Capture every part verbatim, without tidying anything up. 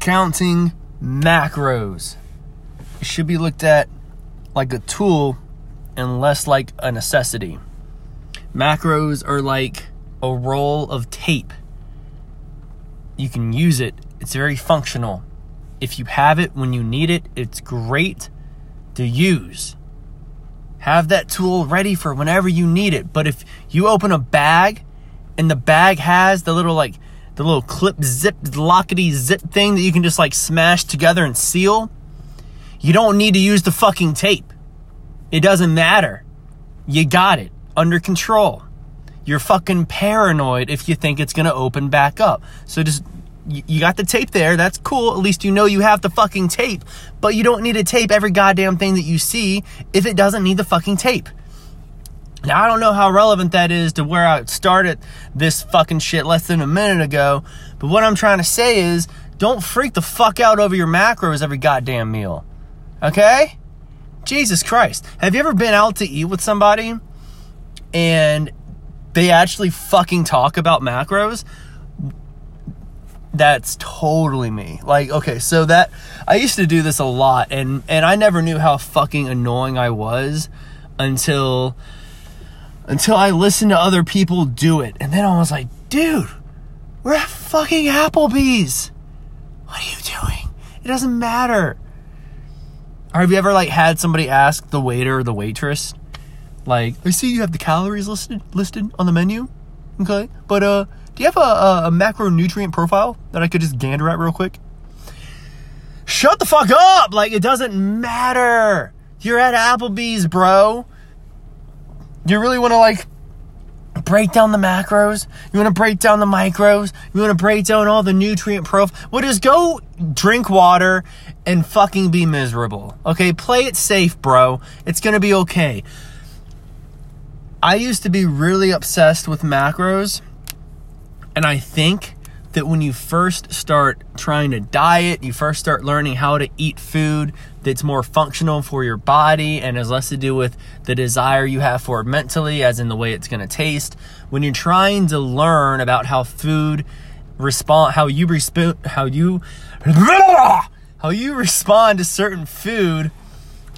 counting macros. It should be looked at like a tool and less like a necessity. Macros are like a roll of tape. You can use it. It's very functional. If you have it when you need it, it's great to use. Have that tool ready for whenever you need it. But if you open a bag and the bag has the little like the little clip zip lockety zip thing that you can just like smash together and seal, you don't need to use the fucking tape. It doesn't matter. You got it under control. You're fucking paranoid if you think it's gonna open back up. So just, you got the tape there, that's cool. At least you know you have the fucking tape. But you don't need to tape every goddamn thing that you see if it doesn't need the fucking tape. Now, I don't know how relevant that is to where I started this fucking shit less than a minute ago. But what I'm trying to say is, don't freak the fuck out over your macros every goddamn meal. Okay? Jesus Christ. Have you ever been out to eat with somebody and they actually fucking talk about macros? That's totally me. Like, okay, so that, I used to do this a lot, and, and I never knew how fucking annoying I was until, until I listened to other people do it. And then I was like, dude, we're at fucking Applebee's. What are you doing? It doesn't matter. Or have you ever, like, had somebody ask the waiter or the waitress, like, I see you have the calories listed, listed on the menu, okay, but, uh, do you have a, a macronutrient profile that I could just gander at real quick? Shut the fuck up! Like, it doesn't matter. You're at Applebee's, bro. You really want to, like, break down the macros? You want to break down the micros? You want to break down all the nutrient profiles? Well, just go drink water and fucking be miserable. Okay? Play it safe, bro. It's going to be okay. I used to be really obsessed with macros. And I think that when you first start trying to diet, you first start learning how to eat food that's more functional for your body and has less to do with the desire you have for it mentally, as in the way it's going to taste. When you're trying to learn about how food respond, how you respond, how you, how you respond to certain food,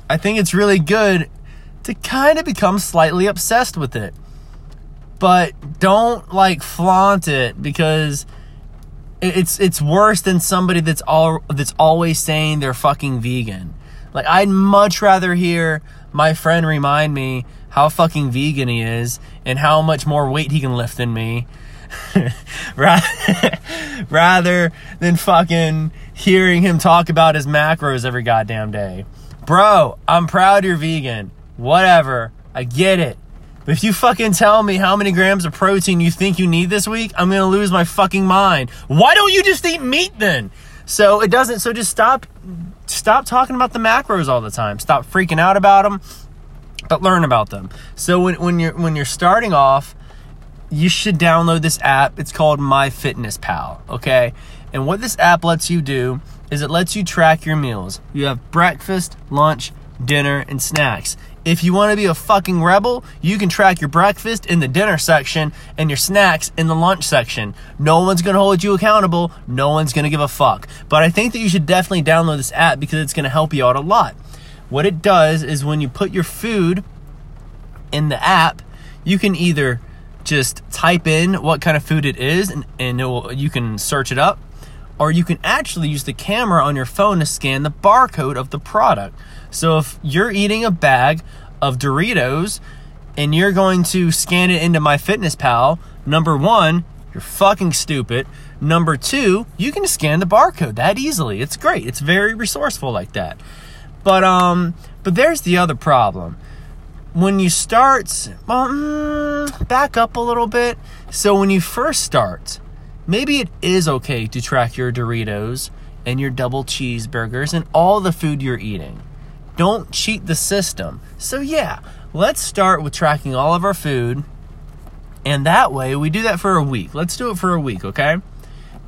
I think it's really good to kind of become slightly obsessed with it. But don't like flaunt it, because it's it's worse than somebody that's all that's always saying they're fucking vegan. Like, I'd much rather hear my friend remind me how fucking vegan he is and how much more weight he can lift than me, rather than fucking hearing him talk about his macros every goddamn day. Bro, I'm proud you're vegan. Whatever, I get it. But if you fucking tell me how many grams of protein you think you need this week, I'm going to lose my fucking mind. Why don't you just eat meat then? So it doesn't, so just stop, stop talking about the macros all the time. Stop freaking out about them, but learn about them. So when, when you're, when you're starting off, you should download this app. It's called MyFitnessPal. Okay. And what this app lets you do is it lets you track your meals. You have breakfast, lunch, dinner, and snacks. If you want to be a fucking rebel, you can track your breakfast in the dinner section and your snacks in the lunch section. No one's going to hold you accountable. No one's going to give a fuck. But I think that you should definitely download this app because it's going to help you out a lot. What it does is when you put your food in the app, you can either just type in what kind of food it is and, and it will, you can search it up, or you can actually use the camera on your phone to scan the barcode of the product. So if you're eating a bag of Doritos and you're going to scan it into MyFitnessPal, number one, you're fucking stupid. Number two, you can scan the barcode that easily. It's great. It's very resourceful like that. But um, but there's the other problem. When you start, well, mm, back up a little bit. So when you first start, maybe it is okay to track your Doritos and your double cheeseburgers and all the food you're eating. Don't cheat the system. So yeah, let's start with tracking all of our food. And that way, we do that for a week. Let's do it for a week, okay?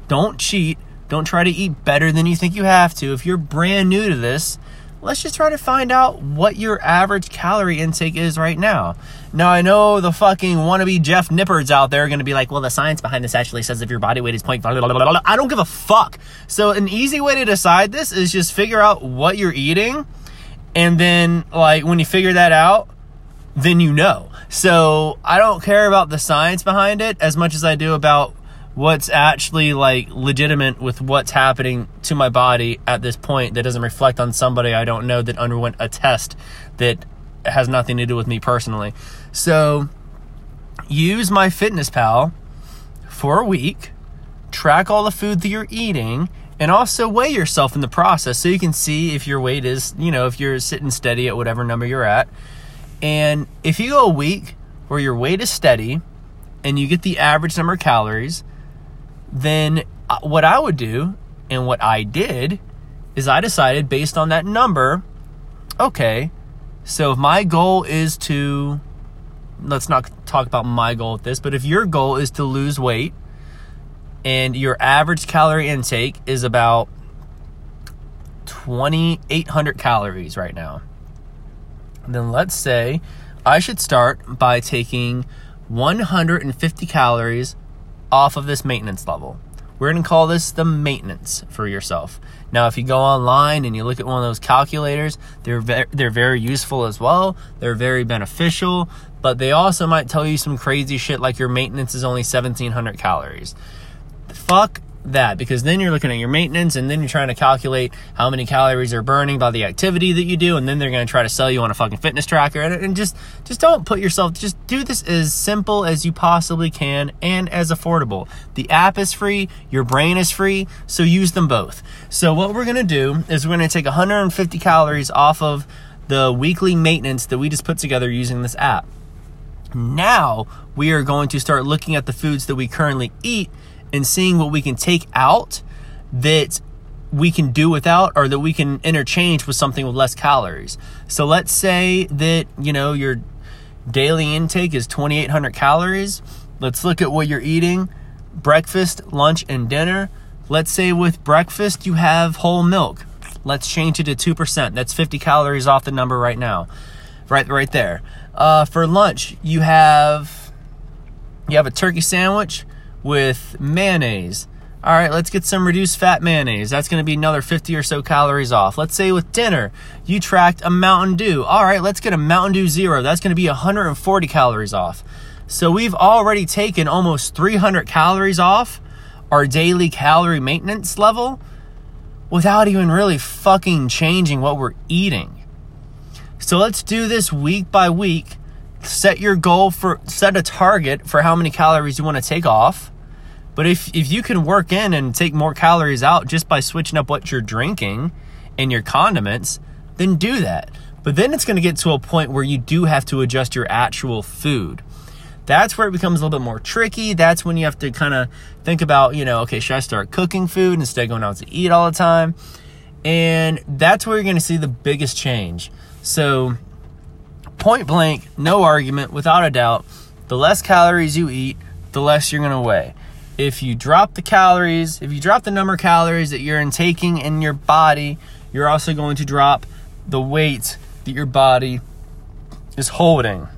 Don't cheat. Don't try to eat better than you think you have to. If you're brand new to this, let's just try to find out what your average calorie intake is right now. Now, I know the fucking wannabe Jeff Nipperts out there are going to be like, well, the science behind this actually says if your body weight is point, blah, blah, blah, blah. I don't give a fuck. So an easy way to decide this is just figure out what you're eating. And then, like, when you figure that out, then you know. So I don't care about the science behind it as much as I do about what's actually, like, legitimate with what's happening to my body at this point that doesn't reflect on somebody I don't know that underwent a test that has nothing to do with me personally. So use MyFitnessPal for a week, track all the food that you're eating, and also weigh yourself in the process so you can see if your weight is, you know, if you're sitting steady at whatever number you're at. And if you go a week where your weight is steady and you get the average number of calories, then what I would do and what I did is I decided based on that number, okay, so if my goal is to, let's not talk about my goal with this, but if your goal is to lose weight and your average calorie intake is about twenty-eight hundred calories right now, then let's say I should start by taking one hundred fifty calories off of this maintenance level. We're going to call this the maintenance for yourself. Now, if you go online and you look at one of those calculators, they're ve- they're very useful as well. They're very beneficial, but they also might tell you some crazy shit like your maintenance is only seventeen hundred calories. Fuck that, because then you're looking at your maintenance and then you're trying to calculate how many calories are burning by the activity that you do, and then they're going to try to sell you on a fucking fitness tracker. And, and just just don't put yourself, just do this as simple as you possibly can and as affordable. The app is free, your brain is free, so use them both. So what we're going to do is we're going to take one hundred fifty calories off of the weekly maintenance that we just put together using this app. Now we are going to start looking at the foods that we currently eat and seeing what we can take out that we can do without or that we can interchange with something with less calories. So let's say that, you know, your daily intake is twenty-eight hundred calories. Let's look at what you're eating, breakfast, lunch, and dinner. Let's say with breakfast you have whole milk. Let's change it to two percent. That's fifty calories off the number right now, right, right there. Uh, for lunch, you have you have a turkey sandwich with mayonnaise. All right, let's get some reduced fat mayonnaise. That's going to be another fifty or so calories off. Let's say with dinner, you tracked a Mountain Dew. All right, let's get a Mountain Dew Zero. That's going to be one hundred forty calories off. So we've already taken almost three hundred calories off our daily calorie maintenance level without even really fucking changing what we're eating. So let's do this week by week. Set your goal for, set a target for how many calories you want to take off. But if, if you can work in and take more calories out just by switching up what you're drinking and your condiments, then do that. But then it's going to get to a point where you do have to adjust your actual food. That's where it becomes a little bit more tricky. That's when you have to kind of think about, you know, okay, should I start cooking food instead of going out to eat all the time? And that's where you're going to see the biggest change. So point blank, no argument, without a doubt, the less calories you eat, the less you're going to weigh. If you drop the calories, if you drop the number of calories that you're intaking in your body, you're also going to drop the weight that your body is holding.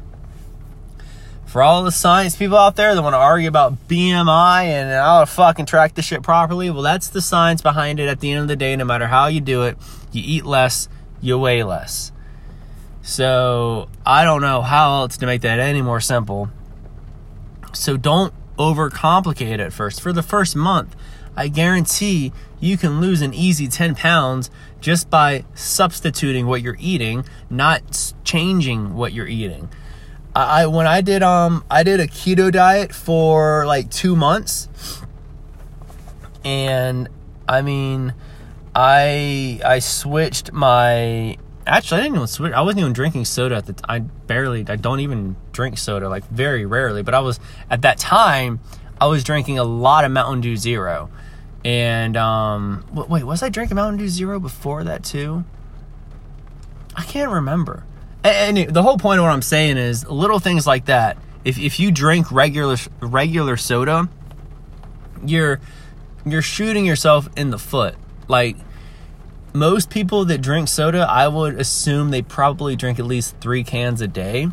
For all the science people out there that want to argue about B M I and how to fucking track this shit properly, well, that's the science behind it. At the end of the day, no matter how you do it, you eat less, you weigh less. So I don't know how else to make that any more simple. So don't overcomplicate it first. For the first month, I guarantee you can lose an easy ten pounds just by substituting what you're eating, not changing what you're eating. I when I did um I did a keto diet for like two months, and I mean, I I switched my. Actually, I didn't even switch. I wasn't even drinking soda at the time. I barely, I don't even drink soda, like very rarely. But I was, at that time, I was drinking a lot of Mountain Dew Zero. And, um, wait, was I drinking Mountain Dew Zero before that too? I can't remember. And, and the whole point of what I'm saying is little things like that. If if you drink regular regular soda, you're you're shooting yourself in the foot. Like, most people that drink soda, I would assume they probably drink at least three cans a day.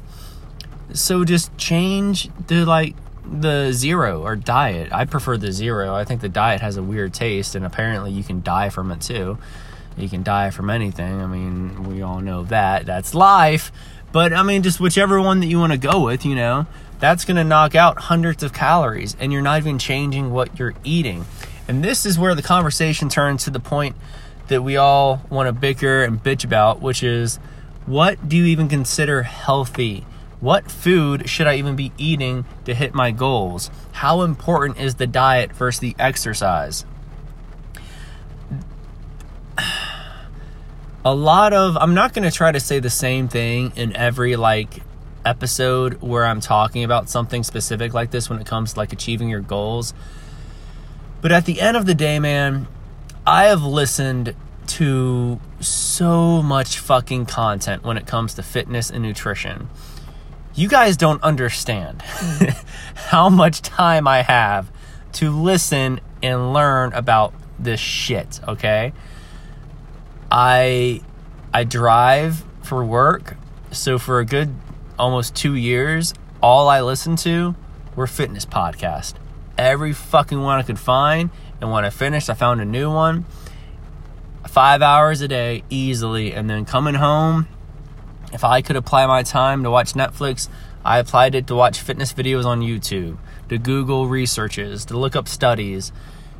So just change the, like, the zero or diet. I prefer the zero. I think the diet has a weird taste, and apparently you can die from it too. You can die from anything. I mean, we all know that. That's life. But, I mean, just whichever one that you want to go with, you know, that's going to knock out hundreds of calories, and you're not even changing what you're eating. And this is where the conversation turns to the point that we all want to bicker and bitch about, which is, what do you even consider healthy? What food should I even be eating to hit my goals? How important is the diet versus the exercise? A lot of, I'm not going to try to say the same thing in every like episode where I'm talking about something specific like this when it comes to like achieving your goals. But at the end of the day, man, I have listened to so much fucking content when it comes to fitness and nutrition. You guys don't understand how much time I have to listen and learn about this shit, okay? I I drive for work, so for a good almost two years, all I listened to were fitness podcasts. Every fucking one I could find, and when I finished, I found a new one. Five hours a day, easily, and then coming home, if I could apply my time to watch Netflix, I applied it to watch fitness videos on YouTube, to Google researches, to look up studies.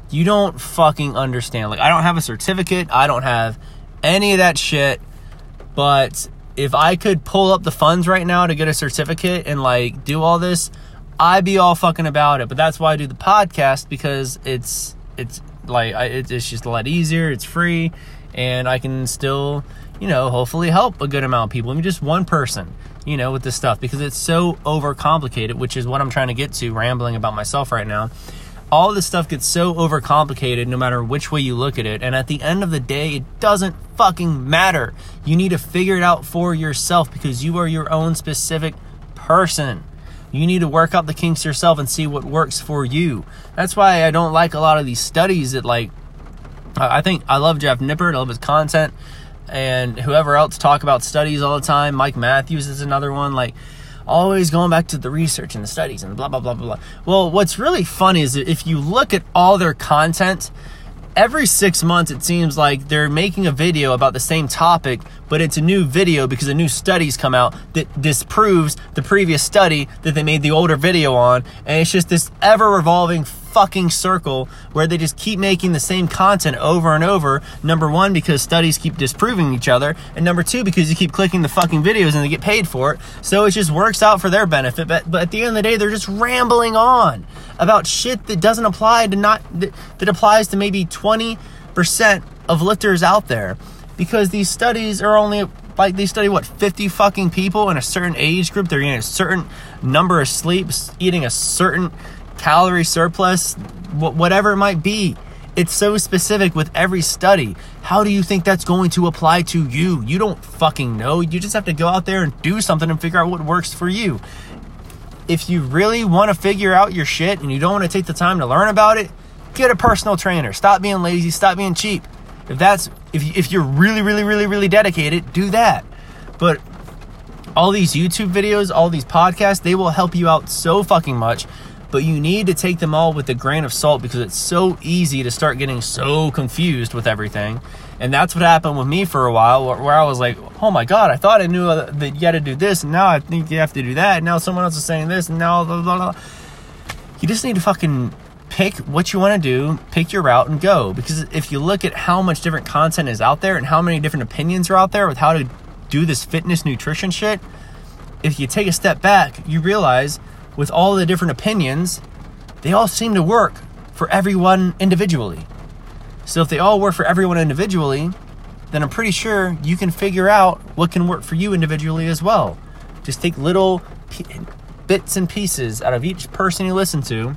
You don't fucking understand. Like, I don't have a certificate, I don't have any of that shit, but if I could pull up the funds right now to get a certificate and like do all this, I'd be all fucking about it. But that's why I do the podcast, because it's it's like I, it's just a lot easier. It's free, and I can still, you know, hopefully help a good amount of people. I mean, just one person, you know, with this stuff, because it's so overcomplicated, which is what I'm trying to get to. Rambling about myself right now. All this stuff gets so overcomplicated no matter which way you look at it. And at the end of the day, it doesn't fucking matter. You need to figure it out for yourself, because you are your own specific person. You need to work out the kinks yourself and see what works for you. That's why I don't like a lot of these studies that, like, I think I love Jeff Nippert. I love his content. And whoever else talk about studies all the time. Mike Matthews is another one. Like, always going back to the research and the studies and blah, blah, blah, blah, blah. Well, what's really funny is that if you look at all their content, every six months it seems like they're making a video about the same topic, but it's a new video because a new study's come out that disproves the previous study that they made the older video on. And it's just this ever-revolving fucking circle where they just keep making the same content over and over. Number one, because studies keep disproving each other, and number two, because you keep clicking the fucking videos and they get paid for it, so it just works out for their benefit. But, but at the end of the day, they're just rambling on about shit that doesn't apply to not that, that applies to maybe twenty percent of lifters out there, because these studies are only like, they study what, fifty fucking people in a certain age group. They're getting a certain number of sleeps, eating a certain calorie surplus, whatever it might be. It's so specific with every study. How do you think that's going to apply to you? You don't fucking know. You just have to go out there and do something and figure out what works for you. If you really want to figure out your shit and you don't want to take the time to learn about it, get a personal trainer. Stop being lazy. Stop being cheap. If that's if you, if you're really, really, really, really dedicated, do that. But all these YouTube videos, all these podcasts, they will help you out so fucking much. But you need to take them all with a grain of salt, because it's so easy to start getting so confused with everything. And that's what happened with me for a while, where I was like, oh my God, I thought I knew that you had to do this, and now I think you have to do that, and now someone else is saying this, and now blah, blah, blah. You just need to fucking pick what you want to do, pick your route, and go. Because if you look at how much different content is out there and how many different opinions are out there with how to do this fitness nutrition shit, if you take a step back, you realize, with all the different opinions, they all seem to work for everyone individually. So if they all work for everyone individually, then I'm pretty sure you can figure out what can work for you individually as well. Just take little p- bits and pieces out of each person you listen to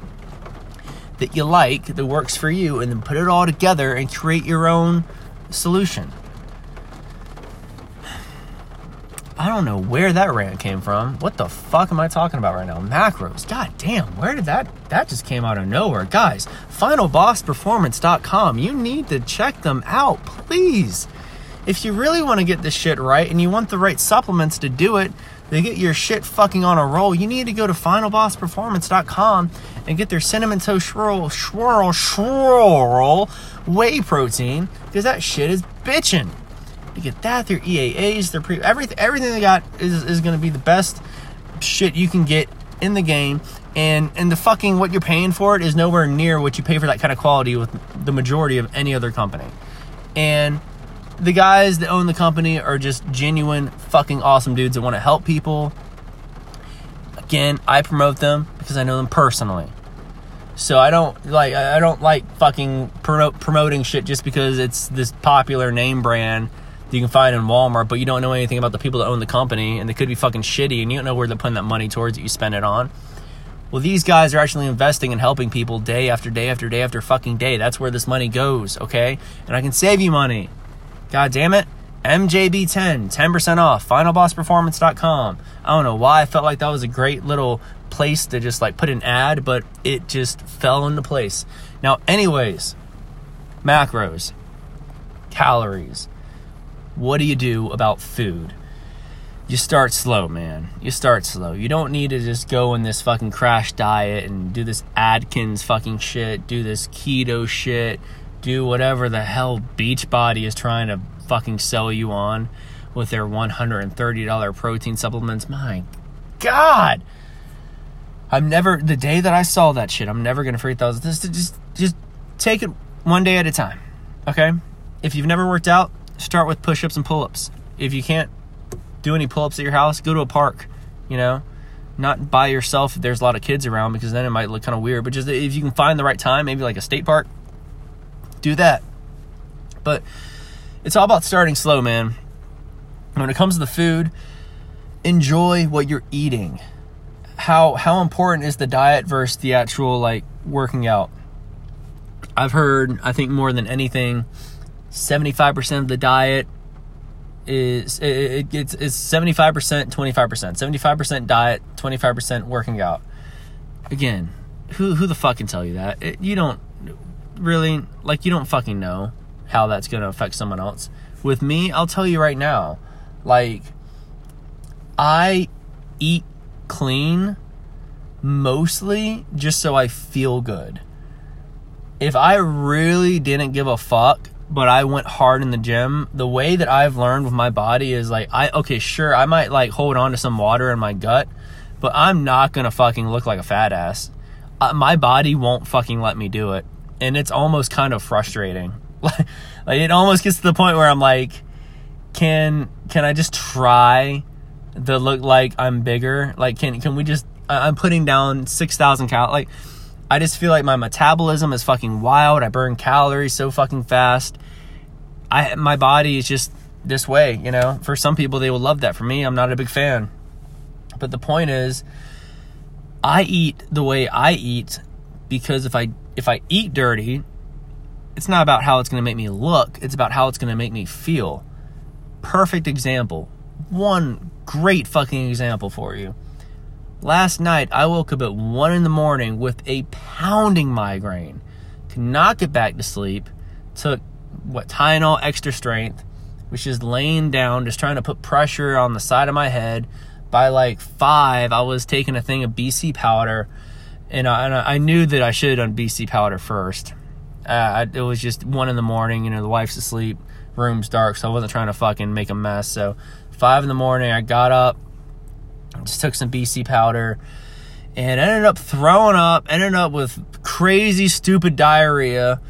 that you like, that works for you, and then put it all together and create your own solution. I don't know where that rant came from. What the fuck am I talking about right now? Macros. God damn, where did that... That just came out of nowhere. Guys, final boss performance dot com. You need to check them out, please. If you really want to get this shit right and you want the right supplements to do it, they get your shit fucking on a roll, you need to go to final boss performance dot com and get their Cinnamon Toast Swirl, Swirl, Swirl Whey Protein, because that shit is bitching. You get that, their E A As, their pre... Everything, everything they got is, is going to be the best shit you can get in the game. And, and the fucking... What you're paying for it is nowhere near what you pay for that kind of quality with the majority of any other company. And... the guys that own the company are just genuine fucking awesome dudes that want to help people. Again, I promote them because I know them personally. So I don't like I don't like fucking promote, promoting shit just because it's this popular name brand that you can find in Walmart, but you don't know anything about the people that own the company, and they could be fucking shitty, and you don't know where they're putting that money towards that you spend it on. Well, these guys are actually investing and helping people day after day after day after fucking day. That's where this money goes, okay? And I can save you money. God damn it. M J B ten, ten percent off, final boss performance dot com. I don't know why I felt like that was a great little place to just like put an ad, but it just fell into place. Now, anyways, macros, calories. What do you do about food? You start slow, man. You start slow. You don't need to just go in this fucking crash diet and do this Atkins fucking shit, do this keto shit. Do whatever the hell Beachbody is trying to fucking sell you on with their one hundred thirty dollars protein supplements. My God. I'm never, the day that I saw that shit, I'm never going to forget those. Just, just, just take it one day at a time, okay? If you've never worked out, start with push-ups and pull-ups. If you can't do any pull-ups at your house, go to a park, you know? Not by yourself if there's a lot of kids around, because then it might look kind of weird. But just if you can find the right time, maybe like a state park, do that. But it's all about starting slow, man. When it comes to the food, enjoy what you're eating. How how important is the diet versus the actual like working out? I've heard, I think more than anything, seventy-five percent of the diet is it, it, it's it's seventy-five percent, twenty-five percent. seventy-five percent diet, twenty-five percent working out. Again, who who the fuck can tell you that? It, you don't. Really, like, you don't fucking know how that's going to affect someone else. With me, I'll tell you right now, like, I eat clean mostly just so I feel good. If I really didn't give a fuck, but I went hard in the gym, the way that I've learned with my body is like, I, okay, sure, I might like hold on to some water in my gut, but I'm not going to fucking look like a fat ass. Uh, my body won't fucking let me do it. And it's almost kind of frustrating. Like, like it almost gets to the point where I'm like, can can I just try to look like I'm bigger? Like, can can we just? I'm putting down six thousand cal. Like, I just feel like my metabolism is fucking wild. I burn calories so fucking fast. I my body is just this way, you know. For some people, they will love that. For me, I'm not a big fan. But the point is, I eat the way I eat because if I. If I eat dirty, it's not about how it's going to make me look. It's about how it's going to make me feel. Perfect example. One great fucking example for you. Last night, I woke up at one in the morning with a pounding migraine. Could not get back to sleep. Took, what, Tylenol Extra Strength, which is laying down, just trying to put pressure on the side of my head. By like five, I was taking a thing of B C powder. And I, and I knew that I should have done B C powder first. Uh, I, it was just one in the morning. You know, the wife's asleep. Room's dark. So I wasn't trying to fucking make a mess. So five in the morning, I got up. Just took some B C powder. And ended up throwing up. Ended up with crazy, stupid diarrhea.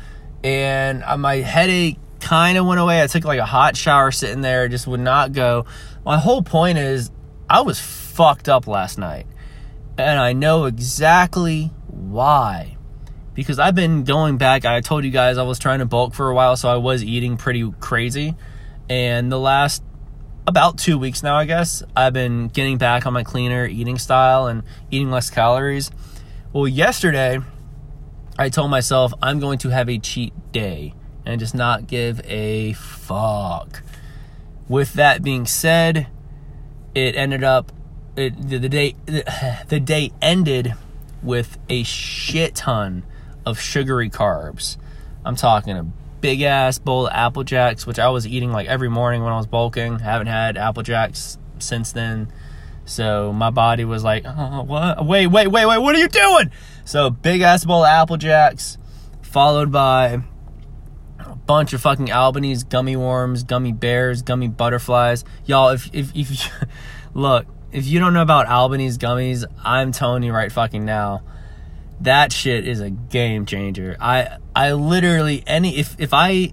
And my headache kind of went away. I took like a hot shower sitting there. It just would not go. My whole point is I was fucked up last night. And I know exactly why. Because I've been going back. I told you guys I was trying to bulk for a while, so I was eating pretty crazy. And the last about two weeks now, I guess, I've been getting back on my cleaner eating style and eating less calories. Well, yesterday, I told myself I'm going to have a cheat day and just not give a fuck. With that being said, it ended up it, the, the day the, the day ended with a shit ton of sugary carbs. I'm talking a big ass bowl of Apple Jacks, which I was eating like every morning when I was bulking. I haven't had Apple Jacks since then. So my body was like, oh, what? Wait, wait, wait, wait, what are you doing? So big ass bowl of Apple Jacks, followed by a bunch of fucking Albanese gummy worms, gummy bears, gummy butterflies. Y'all, if if if you, look, if you don't know about Albanese gummies, I'm telling you right fucking now, that shit is a game changer. I I literally any if if I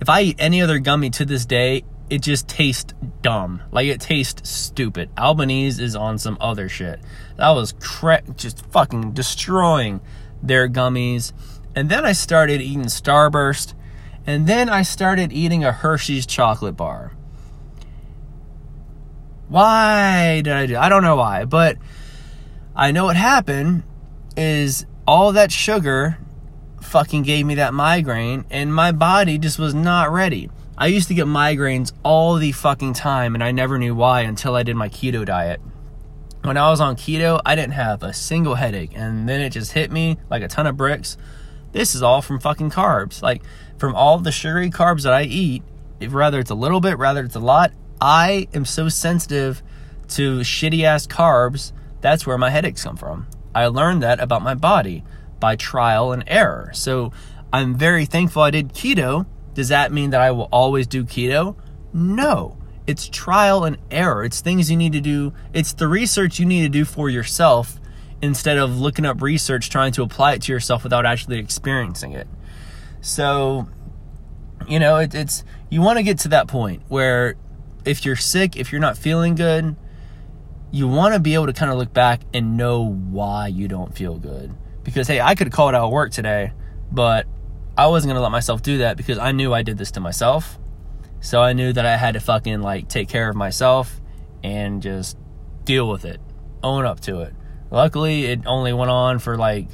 if I eat any other gummy to this day, it just tastes dumb. Like, it tastes stupid. Albanese is on some other shit. That was cra- just fucking destroying their gummies. And then I started eating Starburst. And then I started eating a Hershey's chocolate bar. Why did I do that? I don't know why. But I know what happened is all that sugar fucking gave me that migraine. And my body just was not ready. I used to get migraines all the fucking time, and I never knew why until I did my keto diet. When I was on keto, I didn't have a single headache, and then it just hit me like a ton of bricks. This is all from fucking carbs. Like, from all the sugary carbs that I eat, if rather it's a little bit, rather it's a lot, I am so sensitive to shitty-ass carbs, that's where my headaches come from. I learned that about my body by trial and error. So I'm very thankful I did keto. Does that mean that I will always do keto? No. It's trial and error. It's things you need to do. It's the research you need to do for yourself instead of looking up research, trying to apply it to yourself without actually experiencing it. So, you know, it, it's you want to get to that point where if you're sick, if you're not feeling good, you want to be able to kind of look back and know why you don't feel good. Because, hey, I could call it out of work today, but I wasn't going to let myself do that because I knew I did this to myself. So I knew that I had to fucking like take care of myself and just deal with it, own up to it. Luckily, it only went on for like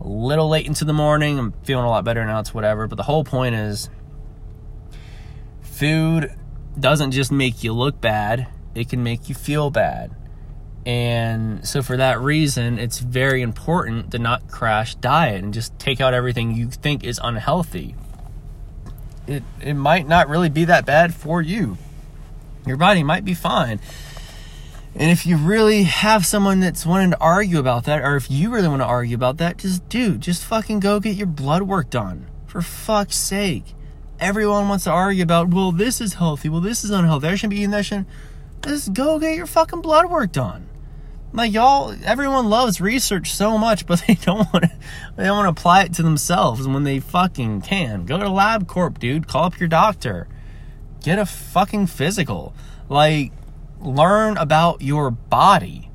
a little late into the morning. I'm feeling a lot better now. It's whatever. But the whole point is food doesn't just make you look bad. It can make you feel bad. And so for that reason, it's very important to not crash diet and just take out everything you think is unhealthy. It it might not really be that bad for you. Your body might be fine. And if you really have someone that's wanting to argue about that, or if you really want to argue about that, just do. Just fucking go get your blood work done. For fuck's sake. Everyone wants to argue about, well, this is healthy. Well, this is unhealthy. I shouldn't be eating that shit. Just go get your fucking blood work done. Like, y'all, everyone loves research so much, but they don't want to, they don't want to apply it to themselves when they fucking can. Go to LabCorp, dude. Call up your doctor. Get a fucking physical. Like, learn about your body.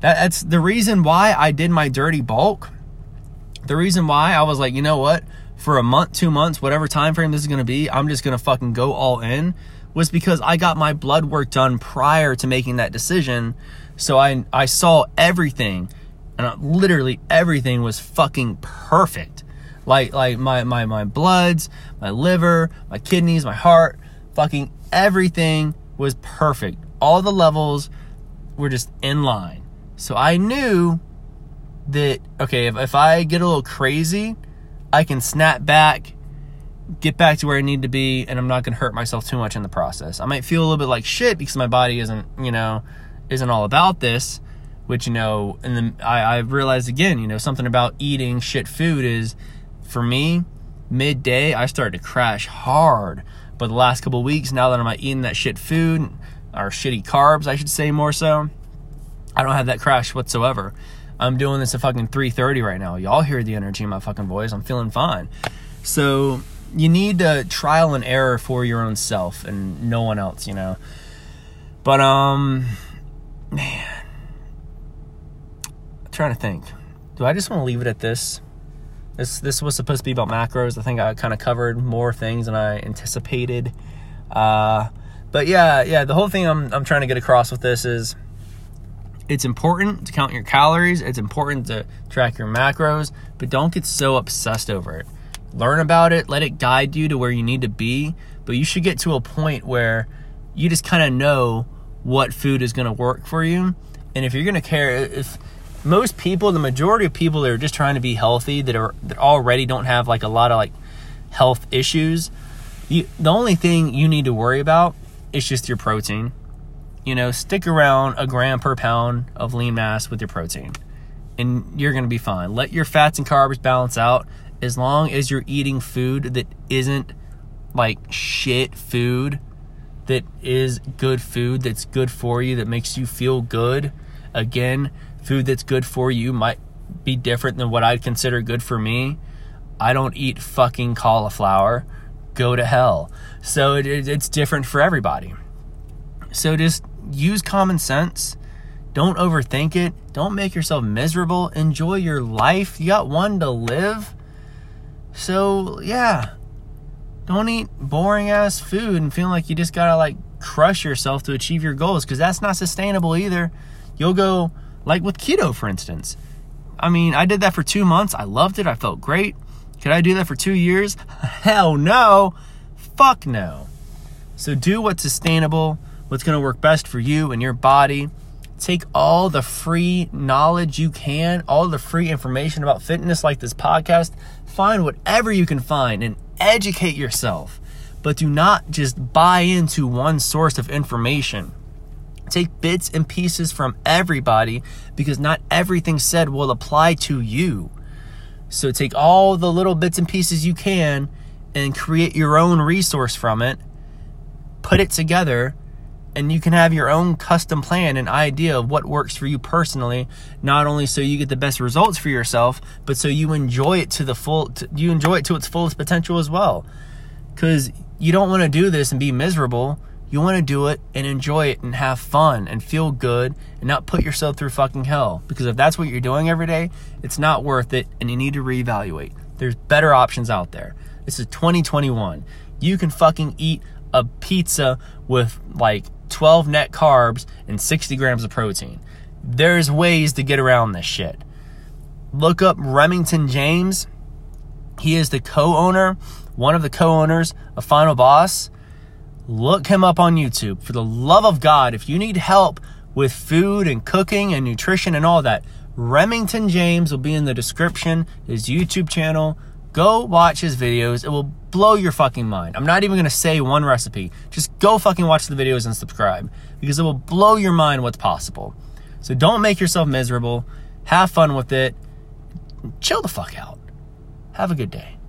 That, that's the reason why I did my dirty bulk. The reason why I was like, you know what? For a month, two months, whatever time frame this is going to be, I'm just going to fucking go all in. Was because I got my blood work done prior to making that decision. So I I saw everything, and I, literally everything was fucking perfect. Like like my, my, my bloods, my liver, my kidneys, my heart, fucking everything was perfect. All the levels were just in line. So I knew that, okay, if, if I get a little crazy, I can snap back, get back to where I need to be, and I'm not going to hurt myself too much in the process. I might feel a little bit like shit because my body isn't, you know, isn't all about this, which, you know, and then I, I realized again, you know, something about eating shit food is, for me, midday, I started to crash hard. But the last couple of weeks, now that I'm not eating that shit food, or shitty carbs, I should say more so, I don't have that crash whatsoever. I'm doing this at fucking three thirty right now. Y'all hear the energy in my fucking voice. I'm feeling fine. So you need to trial and error for your own self and no one else, you know. But, um, man, I'm trying to think. Do I just want to leave it at this? This this was supposed to be about macros. I think I kind of covered more things than I anticipated. Uh, but, yeah, yeah, the whole thing I'm I'm trying to get across with this is it's important to count your calories. It's important to track your macros. But don't get so obsessed over it. Learn about it, let it guide you to where you need to be, but you should get to a point where you just kind of know what food is going to work for you. And if you're going to care, if most people, the majority of people that are just trying to be healthy, that are that already don't have like a lot of like health issues, you, the only thing you need to worry about is just your protein. You know, stick around a gram per pound of lean mass with your protein, and you're going to be fine. Let your fats and carbs balance out as long as you're eating food that isn't like shit food, that is good food, that's good for you, that makes you feel good. Again, food that's good for you might be different than what I'd consider good for me. I don't eat fucking cauliflower. Go to hell. So it, it, it's different for everybody. So just use common sense. Don't overthink it. Don't make yourself miserable. Enjoy your life. You got one to live. So, yeah. Don't eat boring ass food and feel like you just gotta like crush yourself to achieve your goals, because that's not sustainable either. You'll go like with keto, for instance. I mean, I did that for two months. I loved it. I felt great. Could I do that for two years? Hell no. Fuck no. So do what's sustainable, what's gonna work best for you and your body. Take all the free knowledge you can, all the free information about fitness like this podcast. Find whatever you can find and educate yourself, but do not just buy into one source of information. Take bits and pieces from everybody, because not everything said will apply to you. So take all the little bits and pieces you can and create your own resource from it. Put it together, and you can have your own custom plan and idea of what works for you personally, not only so you get the best results for yourself, but so you enjoy it to the full, to, you enjoy it to its fullest potential as well. Because you don't want to do this and be miserable. You want to do it and enjoy it and have fun and feel good and not put yourself through fucking hell. Because if that's what you're doing every day, it's not worth it, and you need to reevaluate. There's better options out there. This is twenty twenty-one. You can fucking eat a pizza with like twelve net carbs and sixty grams of protein. There's ways to get around this shit. Look up Remington James. He is the co-owner, one of the co-owners of Final Boss. Look him up on YouTube. For the love of God, if you need help with food and cooking and nutrition and all that, Remington James will be in the description, his YouTube channel. Go watch his videos. It will blow your fucking mind. I'm not even going to say one recipe. Just go fucking watch the videos and subscribe, because it will blow your mind what's possible. So don't make yourself miserable. Have fun with it. Chill the fuck out. Have a good day.